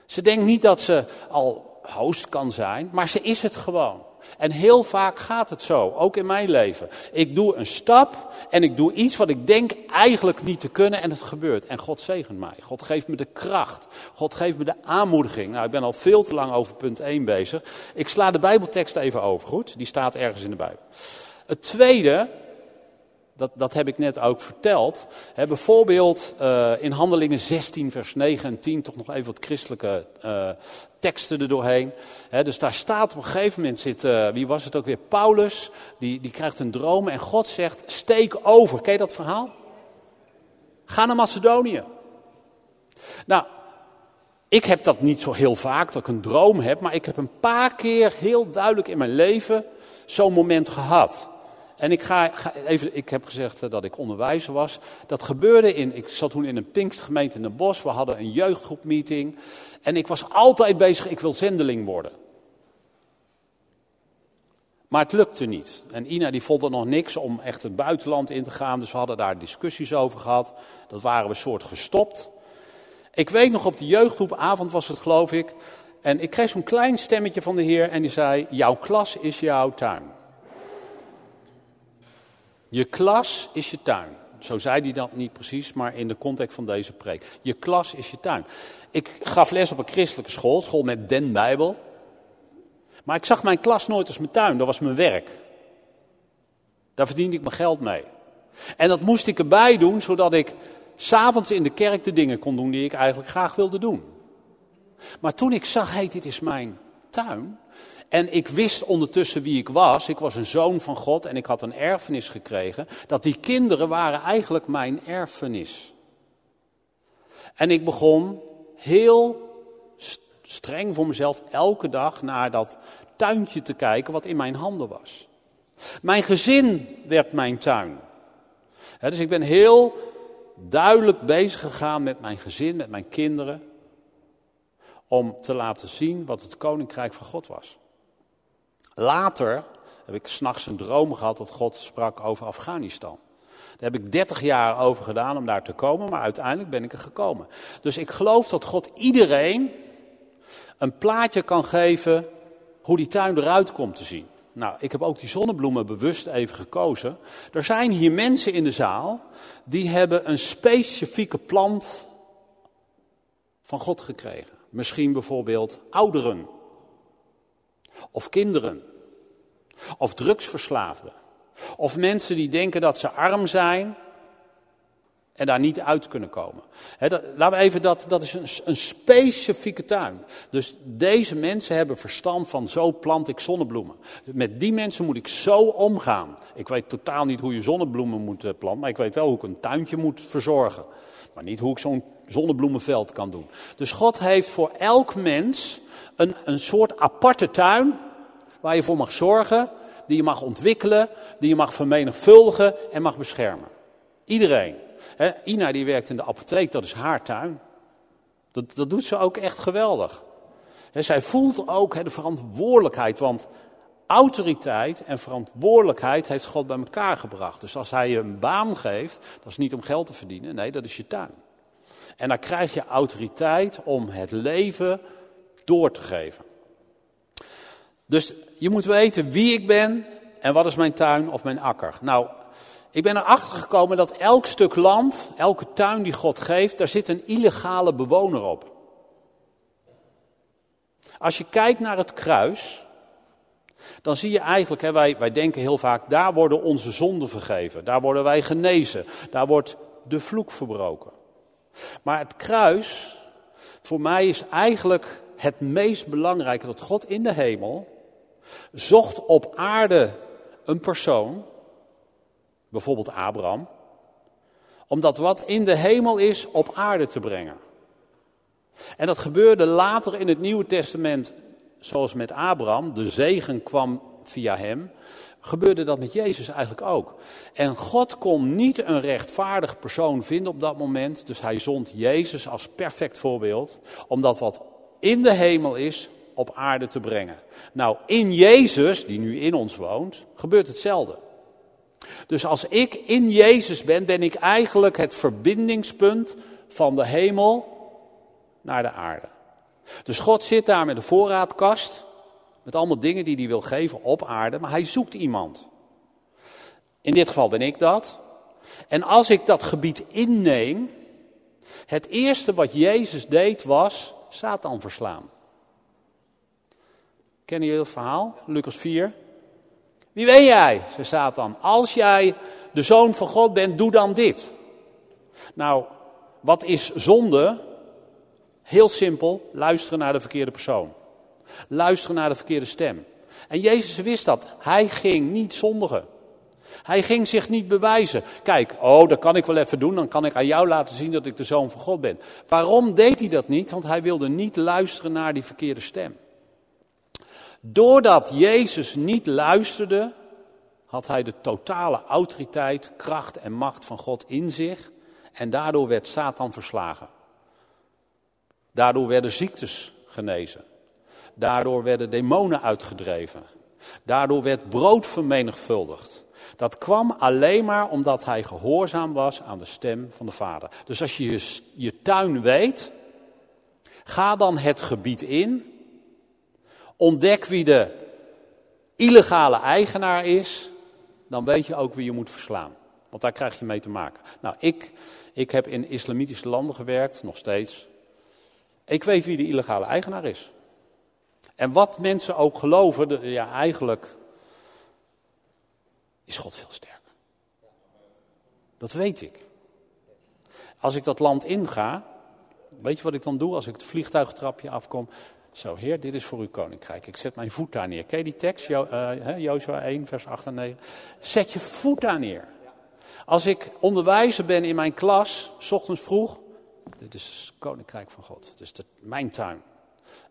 Ze denkt niet dat ze al host kan zijn, maar ze is het gewoon. En heel vaak gaat het zo, ook in mijn leven. Ik doe een stap en ik doe iets wat ik denk eigenlijk niet te kunnen en het gebeurt. En God zegent mij. God geeft me de kracht. God geeft me de aanmoediging. Nou, ik ben al veel te lang over punt 1 bezig. Ik sla de Bijbeltekst even over, goed? Die staat ergens in de Bijbel. Het tweede, dat heb ik net ook verteld. Hè, bijvoorbeeld in Handelingen 16 vers 9 en 10, toch nog even wat christelijke teksten erdoorheen. He, dus daar staat op een gegeven moment zit, wie was het ook weer, Paulus, die krijgt een droom en God zegt, steek over. Ken je dat verhaal? Ga naar Macedonië. Nou, ik heb dat niet zo heel vaak, dat ik een droom heb, maar ik heb een paar keer heel duidelijk in mijn leven zo'n moment gehad. En ik heb gezegd dat ik onderwijzer was. Dat gebeurde ik zat toen in een Pinkstergemeente in Den Bosch. We hadden een jeugdgroepmeeting. En ik was altijd bezig, ik wil zendeling worden. Maar het lukte niet. En Ina die vond er nog niks om echt het buitenland in te gaan. Dus we hadden daar discussies over gehad. Dat waren we soort gestopt. Ik weet nog, op de jeugdgroepavond was het, geloof ik. En ik kreeg zo'n klein stemmetje van de Heer. En die zei, jouw klas is jouw tuin. Je klas is je tuin. Zo zei hij dat niet precies, maar in de context van deze preek. Je klas is je tuin. Ik gaf les op een christelijke school, school met Den Bijbel. Maar ik zag mijn klas nooit als mijn tuin, dat was mijn werk. Daar verdiende ik mijn geld mee. En dat moest ik erbij doen, zodat ik 's avonds in de kerk de dingen kon doen die ik eigenlijk graag wilde doen. Maar toen ik zag, hey, dit is mijn tuin. En ik wist ondertussen wie ik was een zoon van God en ik had een erfenis gekregen, dat die kinderen waren eigenlijk mijn erfenis. En ik begon heel streng voor mezelf elke dag naar dat tuintje te kijken wat in mijn handen was. Mijn gezin werd mijn tuin. Dus ik ben heel duidelijk bezig gegaan met mijn gezin, met mijn kinderen, om te laten zien wat het koninkrijk van God was. Later heb ik 's nachts een droom gehad dat God sprak over Afghanistan. Daar heb ik 30 jaar over gedaan om daar te komen, maar uiteindelijk ben ik er gekomen. Dus ik geloof dat God iedereen een plaatje kan geven hoe die tuin eruit komt te zien. Nou, ik heb ook die zonnebloemen bewust even gekozen. Er zijn hier mensen in de zaal die hebben een specifieke plant van God gekregen. Misschien bijvoorbeeld ouderen. Of kinderen, of drugsverslaafden, of mensen die denken dat ze arm zijn en daar niet uit kunnen komen. Dat is een specifieke tuin. Dus deze mensen hebben verstand van, zo plant ik zonnebloemen. Met die mensen moet ik zo omgaan. Ik weet totaal niet hoe je zonnebloemen moet planten, maar ik weet wel hoe ik een tuintje moet verzorgen. Maar niet hoe ik zo'n zonnebloemenveld kan doen. Dus God heeft voor elk mens een soort aparte tuin waar je voor mag zorgen, die je mag ontwikkelen, die je mag vermenigvuldigen en mag beschermen. Iedereen. He, Ina die werkt in de apotheek, dat is haar tuin. Dat doet ze ook echt geweldig. He, zij voelt ook de verantwoordelijkheid, want Autoriteit en verantwoordelijkheid heeft God bij elkaar gebracht. Dus als hij je een baan geeft, dat is niet om geld te verdienen, nee, dat is je tuin. En dan krijg je autoriteit om het leven door te geven. Dus je moet weten wie ik ben en wat is mijn tuin of mijn akker. Nou, ik ben erachter gekomen dat elk stuk land, elke tuin die God geeft, daar zit een illegale bewoner op. Als je kijkt naar het kruis, dan zie je eigenlijk, hè, wij denken heel vaak, daar worden onze zonden vergeven. Daar worden wij genezen. Daar wordt de vloek verbroken. Maar het kruis, voor mij is eigenlijk het meest belangrijke, dat God in de hemel zocht op aarde een persoon, bijvoorbeeld Abraham, om dat wat in de hemel is op aarde te brengen. En dat gebeurde later in het Nieuwe Testament, zoals met Abraham, de zegen kwam via hem, gebeurde dat met Jezus eigenlijk ook. En God kon niet een rechtvaardig persoon vinden op dat moment, dus hij zond Jezus als perfect voorbeeld, om dat wat in de hemel is, op aarde te brengen. Nou, in Jezus, die nu in ons woont, gebeurt hetzelfde. Dus als ik in Jezus ben, ben ik eigenlijk het verbindingspunt van de hemel naar de aarde. Dus God zit daar met een voorraadkast, met allemaal dingen die hij wil geven op aarde, maar hij zoekt iemand. In dit geval ben ik dat. En als ik dat gebied inneem, het eerste wat Jezus deed was Satan verslaan. Kennen jullie het verhaal? Lukas 4. Wie ben jij, zei Satan, als jij de zoon van God bent, doe dan dit. Nou, wat is zonde? Heel simpel, luisteren naar de verkeerde persoon. Luisteren naar de verkeerde stem. En Jezus wist dat. Hij ging niet zondigen. Hij ging zich niet bewijzen. Kijk, dat kan ik wel even doen, dan kan ik aan jou laten zien dat ik de zoon van God ben. Waarom deed hij dat niet? Want hij wilde niet luisteren naar die verkeerde stem. Doordat Jezus niet luisterde, had hij de totale autoriteit, kracht en macht van God in zich. En daardoor werd Satan verslagen. Daardoor werden ziektes genezen. Daardoor werden demonen uitgedreven. Daardoor werd brood vermenigvuldigd. Dat kwam alleen maar omdat hij gehoorzaam was aan de stem van de Vader. Dus als je tuin weet, ga dan het gebied in. Ontdek wie de illegale eigenaar is. Dan weet je ook wie je moet verslaan. Want daar krijg je mee te maken. Nou, ik heb in islamitische landen gewerkt, nog steeds. Ik weet wie de illegale eigenaar is. En wat mensen ook geloven, ja, eigenlijk is God veel sterker. Dat weet ik. Als ik dat land inga, weet je wat ik dan doe als ik het vliegtuigtrapje afkom? Zo, Heer, dit is voor uw koninkrijk. Ik zet mijn voet daar neer. Ken je die tekst? Jozua 1, vers 8 en 9. Zet je voet daar neer. Als ik onderwijzer ben in mijn klas, 's ochtends vroeg, dit is het koninkrijk van God. Dit is mijn tuin.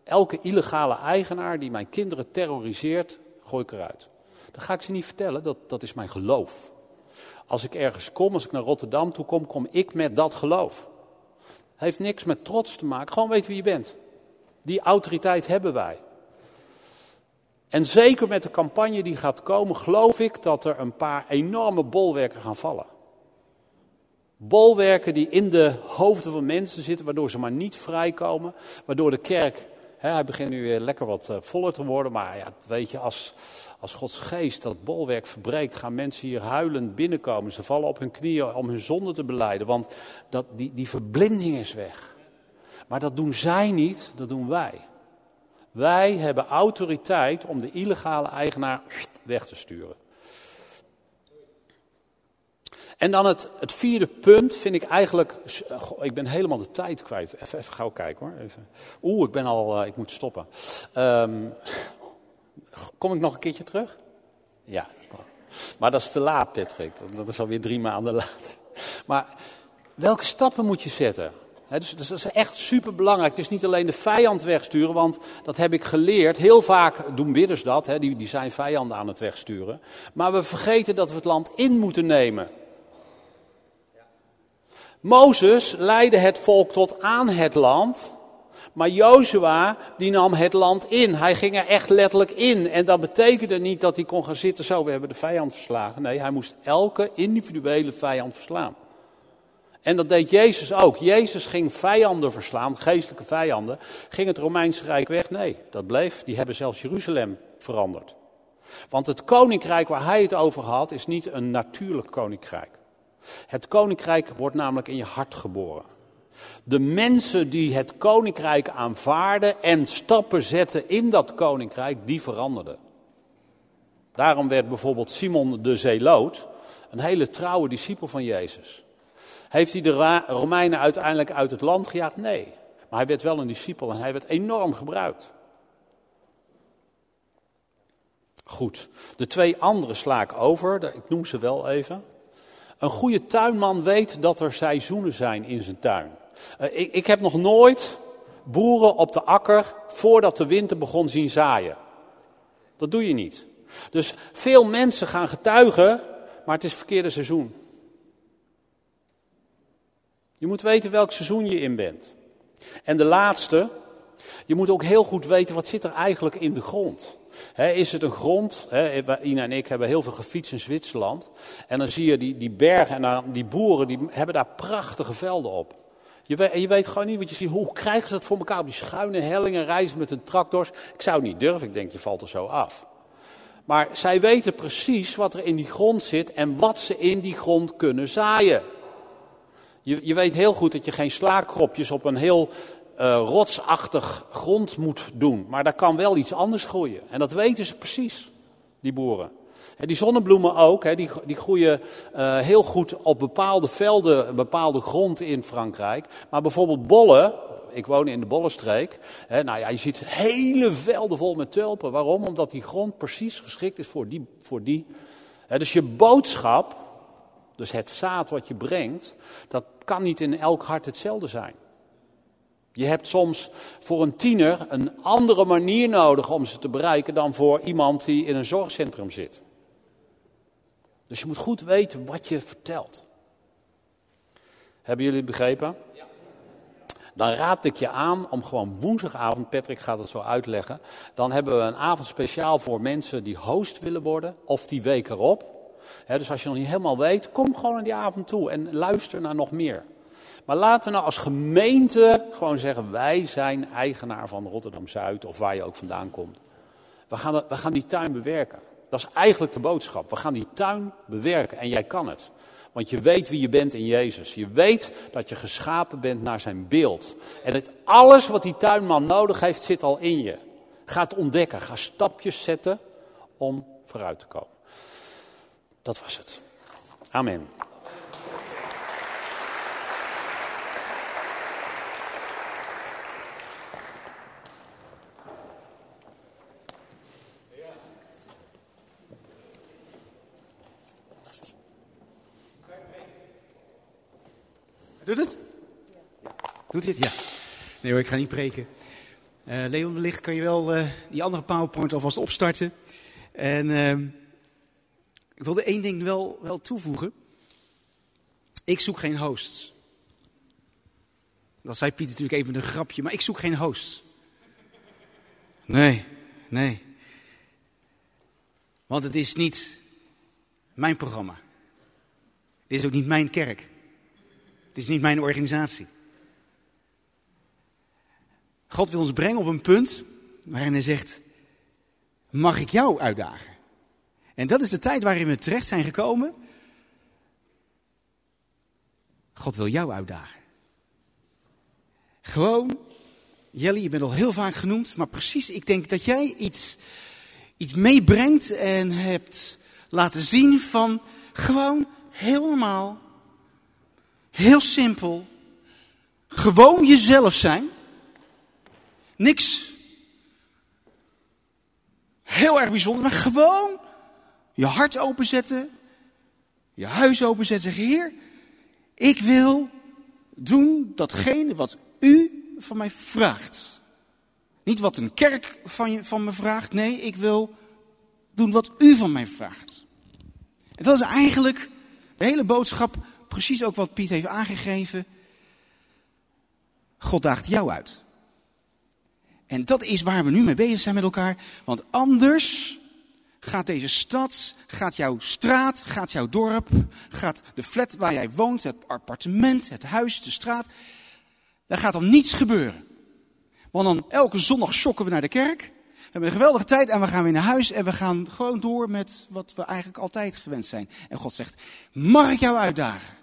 Elke illegale eigenaar die mijn kinderen terroriseert, gooi ik eruit. Dat ga ik ze niet vertellen, dat is mijn geloof. Als ik ergens kom, als ik naar Rotterdam toe kom, kom ik met dat geloof. Het heeft niks met trots te maken, gewoon weten wie je bent. Die autoriteit hebben wij. En zeker met de campagne die gaat komen, geloof ik dat er een paar enorme bolwerken gaan vallen. Bolwerken die in de hoofden van mensen zitten, waardoor ze maar niet vrijkomen. Waardoor de kerk, hij begint nu weer lekker wat voller te worden. Maar ja, weet je, als Gods geest dat bolwerk verbreekt, gaan mensen hier huilend binnenkomen. Ze vallen op hun knieën om hun zonde te belijden, want die verblinding is weg. Maar dat doen zij niet, dat doen wij. Wij hebben autoriteit om de illegale eigenaar weg te sturen. En dan het vierde punt vind ik eigenlijk... Goh, ik ben helemaal de tijd kwijt. Even gauw kijken hoor. Even. Ik moet stoppen. Kom ik nog een keertje terug? Ja. Maar dat is te laat, Patrick. Dat is alweer 3 maanden laat. Maar welke stappen moet je zetten? Dus dat is echt superbelangrijk. Het is niet alleen de vijand wegsturen, want dat heb ik geleerd. Heel vaak doen bidders dat. Die zijn vijanden aan het wegsturen. Maar we vergeten dat we het land in moeten nemen. Mozes leidde het volk tot aan het land, Maar Jozua, die nam het land in. Hij ging er echt letterlijk in. En dat betekende niet dat hij kon gaan zitten zo, we hebben de vijand verslagen. Nee, hij moest elke individuele vijand verslaan. En dat deed Jezus ook. Jezus ging vijanden verslaan, geestelijke vijanden. Ging het Romeinse Rijk weg? Nee, dat bleef. Die hebben zelfs Jeruzalem veranderd. Want het koninkrijk waar hij het over had, is niet een natuurlijk koninkrijk. Het koninkrijk wordt namelijk in je hart geboren. De mensen die het koninkrijk aanvaarden en stappen zetten in dat koninkrijk, die veranderden. Daarom werd bijvoorbeeld Simon de Zeeloot een hele trouwe discipel van Jezus. Heeft hij de Romeinen uiteindelijk uit het land gejaagd? Nee. Maar hij werd wel een discipel en hij werd enorm gebruikt. Goed, de twee andere sla ik over, ik noem ze wel even. Een goede tuinman weet dat er seizoenen zijn in zijn tuin. Ik heb nog nooit boeren op de akker voordat de winter begon zien zaaien. Dat doe je niet. Dus veel mensen gaan getuigen, maar het is het verkeerde seizoen. Je moet weten welk seizoen je in bent. En de laatste, je moet ook heel goed weten wat zit er eigenlijk in de grond. Is het een grond, Ina en ik hebben heel veel gefietst in Zwitserland. En dan zie je die bergen en die boeren, die hebben daar prachtige velden op. Je weet gewoon niet, want je ziet, hoe krijgen ze dat voor elkaar op die schuine hellingen, reizen met hun tractors. Ik zou het niet durven, ik denk, je valt er zo af. Maar zij weten precies wat er in die grond zit en wat ze in die grond kunnen zaaien. Je weet heel goed dat je geen slaakropjes op een heel rotsachtig grond moet doen. Maar daar kan wel iets anders groeien. En dat weten ze precies, die boeren. En die zonnebloemen ook, die groeien heel goed op bepaalde velden, bepaalde grond in Frankrijk. Maar bijvoorbeeld bollen, ik woon in de Bollenstreek. Je ziet hele velden vol met tulpen. Waarom? Omdat die grond precies geschikt is voor die. Dus je boodschap, dus het zaad wat je brengt, dat kan niet in elk hart hetzelfde zijn. Je hebt soms voor een tiener een andere manier nodig om ze te bereiken dan voor iemand die in een zorgcentrum zit. Dus je moet goed weten wat je vertelt. Hebben jullie het begrepen? Ja. Dan raad ik je aan om gewoon woensdagavond, Patrick gaat het zo uitleggen, dan hebben we een avond speciaal voor mensen die host willen worden of die week erop. Dus als je nog niet helemaal weet, kom gewoon aan die avond toe en luister naar nog meer. Maar laten we nou als gemeente gewoon zeggen, wij zijn eigenaar van Rotterdam-Zuid of waar je ook vandaan komt. We gaan die tuin bewerken. Dat is eigenlijk de boodschap. We gaan die tuin bewerken en jij kan het. Want je weet wie je bent in Jezus. Je weet dat je geschapen bent naar zijn beeld. En het alles wat die tuinman nodig heeft zit al in je. Ga het ontdekken, ga stapjes zetten om vooruit te komen. Dat was het. Amen. Doet het? Ja. Doet dit? Ja. Nee hoor, ik ga niet preken. Leon, wellicht kan je wel die andere PowerPoint alvast opstarten. En ik wilde één ding wel toevoegen. Ik zoek geen host. Dat zei Piet natuurlijk even een grapje, maar ik zoek geen host. Nee. Want het is niet mijn programma. Dit is ook niet mijn kerk. Het is niet mijn organisatie. God wil ons brengen op een punt waarin hij zegt, mag ik jou uitdagen? En dat is de tijd waarin we terecht zijn gekomen. God wil jou uitdagen. Gewoon, Jelly, je bent al heel vaak genoemd, maar precies, ik denk dat jij iets meebrengt en hebt laten zien van gewoon helemaal, heel simpel, gewoon jezelf zijn. Niks heel erg bijzonder, maar gewoon je hart openzetten, je huis openzetten. Zeg, Heer, ik wil doen datgene wat u van mij vraagt. Niet wat een kerk van me vraagt. Nee, ik wil doen wat u van mij vraagt. En dat is eigenlijk de hele boodschap, precies ook wat Piet heeft aangegeven. God daagt jou uit. En dat is waar we nu mee bezig zijn met elkaar. Want anders gaat deze stad, gaat jouw straat, gaat jouw dorp, gaat de flat waar jij woont, het appartement, het huis, de straat. Daar gaat dan niets gebeuren. Want dan elke zondag schokken we naar de kerk. We hebben een geweldige tijd en we gaan weer naar huis en we gaan gewoon door met wat we eigenlijk altijd gewend zijn. En God zegt, mag ik jou uitdagen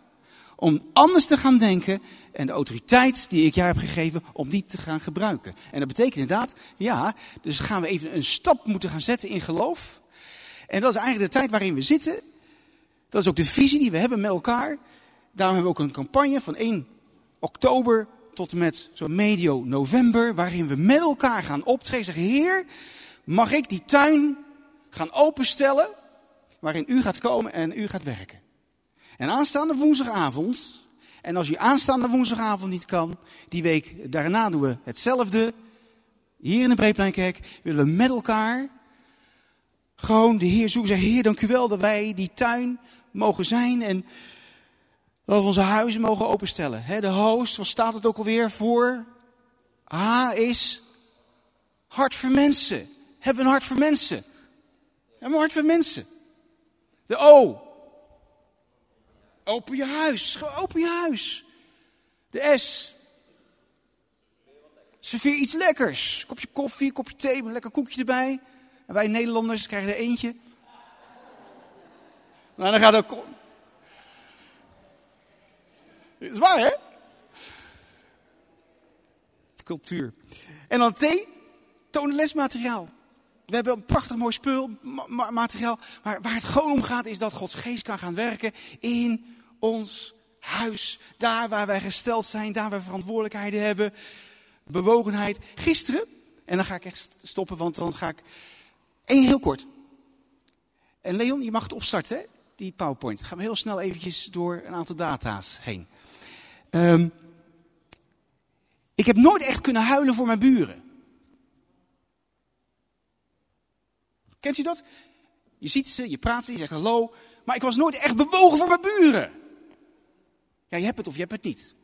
om anders te gaan denken en de autoriteit die ik jou heb gegeven, om die te gaan gebruiken. En dat betekent inderdaad, ja, dus gaan we even een stap moeten gaan zetten in geloof. En dat is eigenlijk de tijd waarin we zitten. Dat is ook de visie die we hebben met elkaar. Daarom hebben we ook een campagne van 1 oktober... tot en met zo'n medio november, waarin we met elkaar gaan optreden. Zeggen, Heer, mag ik die tuin gaan openstellen, waarin u gaat komen en u gaat werken. En aanstaande woensdagavond, en als u aanstaande woensdagavond niet kan, die week daarna doen we hetzelfde. Hier in de Breepleinkerk willen we met elkaar gewoon de Heer zoeken. Zeggen, Heer, dank u wel dat wij die tuin mogen zijn en dat we onze huizen mogen openstellen. De host, wat staat het ook alweer voor? H is hart voor mensen. Hebben we een hart voor mensen? Hebben we een hart voor mensen? De O. Open je huis. Open je huis. De S. Serveer iets lekkers. Kopje koffie, kopje thee, een lekker koekje erbij. En wij Nederlanders krijgen er eentje. Nou, dan gaat ook... Dat is waar, hè? Cultuur. En dan T, toon lesmateriaal. We hebben een prachtig mooi spul, materiaal. Maar waar het gewoon om gaat is dat Gods geest kan gaan werken in ons huis. Daar waar wij gesteld zijn, daar waar we verantwoordelijkheden hebben. Bewogenheid. Gisteren, en dan ga ik echt stoppen, want dan ga ik... Eén heel kort. En Leon, je mag het opstarten, hè? Die PowerPoint. Gaan we heel snel eventjes door een aantal data's heen. Ik heb nooit echt kunnen huilen voor mijn buren. Kent u dat? Je ziet ze, je praat ze, je zegt hallo. Maar ik was nooit echt bewogen voor mijn buren. Ja, je hebt het of je hebt het niet.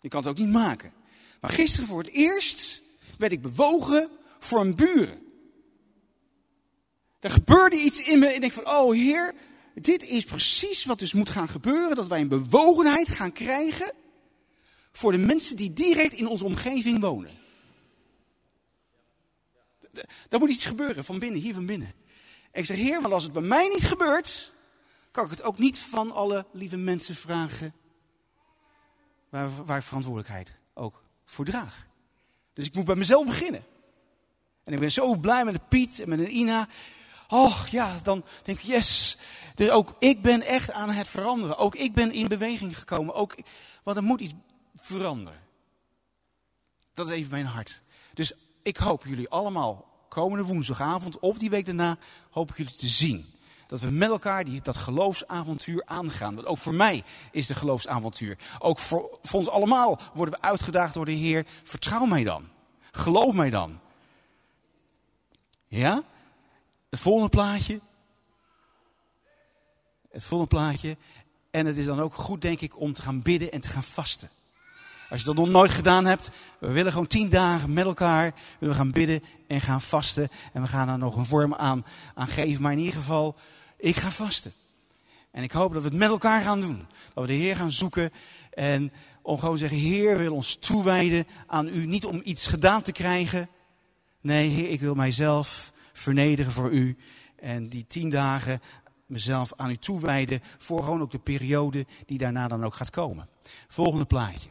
Je kan het ook niet maken. Maar gisteren voor het eerst werd ik bewogen voor mijn buren. Er gebeurde iets in me en ik denk van, oh Heer... Dit is precies wat dus moet gaan gebeuren, dat wij een bewogenheid gaan krijgen voor de mensen die direct in onze omgeving wonen. Daar moet iets gebeuren, van binnen, hier van binnen. En ik zeg, Heer, want als het bij mij niet gebeurt, kan ik het ook niet van alle lieve mensen vragen waar ik verantwoordelijkheid ook voor draag. Dus ik moet bij mezelf beginnen. En ik ben zo blij met een Piet en met een Ina. Och ja, dan denk ik, yes. Dus ook ik ben echt aan het veranderen. Ook ik ben in beweging gekomen. Ook, want er moet iets veranderen. Dat is even mijn hart. Dus ik hoop jullie allemaal komende woensdagavond of die week daarna, hoop ik jullie te zien. Dat we met elkaar dat geloofsavontuur aangaan. Want ook voor mij is de geloofsavontuur. Ook voor ons allemaal worden we uitgedaagd door de Heer. Vertrouw mij dan. Geloof mij dan. Ja? Het volgende plaatje. Het volgende plaatje. En het is dan ook goed, denk ik, om te gaan bidden en te gaan vasten. Als je dat nog nooit gedaan hebt, we willen gewoon 10 dagen met elkaar willen we gaan bidden en gaan vasten. En we gaan daar nog een vorm aan geven. Maar in ieder geval, ik ga vasten. En ik hoop dat we het met elkaar gaan doen. Dat we de Heer gaan zoeken. En om gewoon te zeggen, Heer, wil ons toewijden aan u. Niet om iets gedaan te krijgen. Nee, Heer, ik wil mijzelf vernederen voor u. En die 10 dagen mezelf aan u toewijden. Voor gewoon ook de periode die daarna dan ook gaat komen. Volgende plaatje.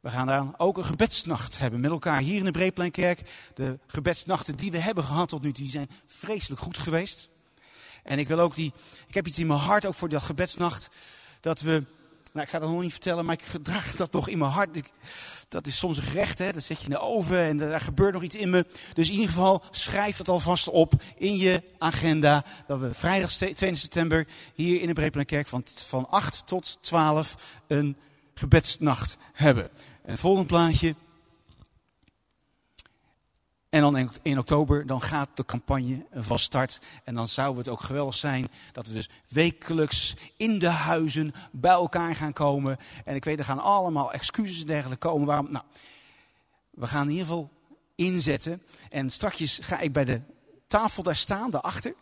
We gaan dan ook een gebedsnacht hebben met elkaar hier in de Breepleinkerk. De gebedsnachten die we hebben gehad tot nu toe, die zijn vreselijk goed geweest. En ik wil ook ik heb iets in mijn hart ook voor dat gebedsnacht. Dat we, ik ga dat nog niet vertellen, maar ik draag dat nog in mijn hart. Dat is soms een gerecht, hè? Dat zet je in de oven en daar gebeurt nog iets in me. Dus in ieder geval schrijf dat alvast op in je agenda. Dat we vrijdag 2 september hier in de Breepleinkerk van 8 tot 12 een gebedsnacht hebben. En het volgende plaatje. En dan in oktober, dan gaat de campagne van start. En dan zou het ook geweldig zijn dat we dus wekelijks in de huizen bij elkaar gaan komen. En ik weet, er gaan allemaal excuses en dergelijke komen. Waarom? Nou, We gaan in ieder geval inzetten. En straks ga ik bij de tafel daar staan, daarachter.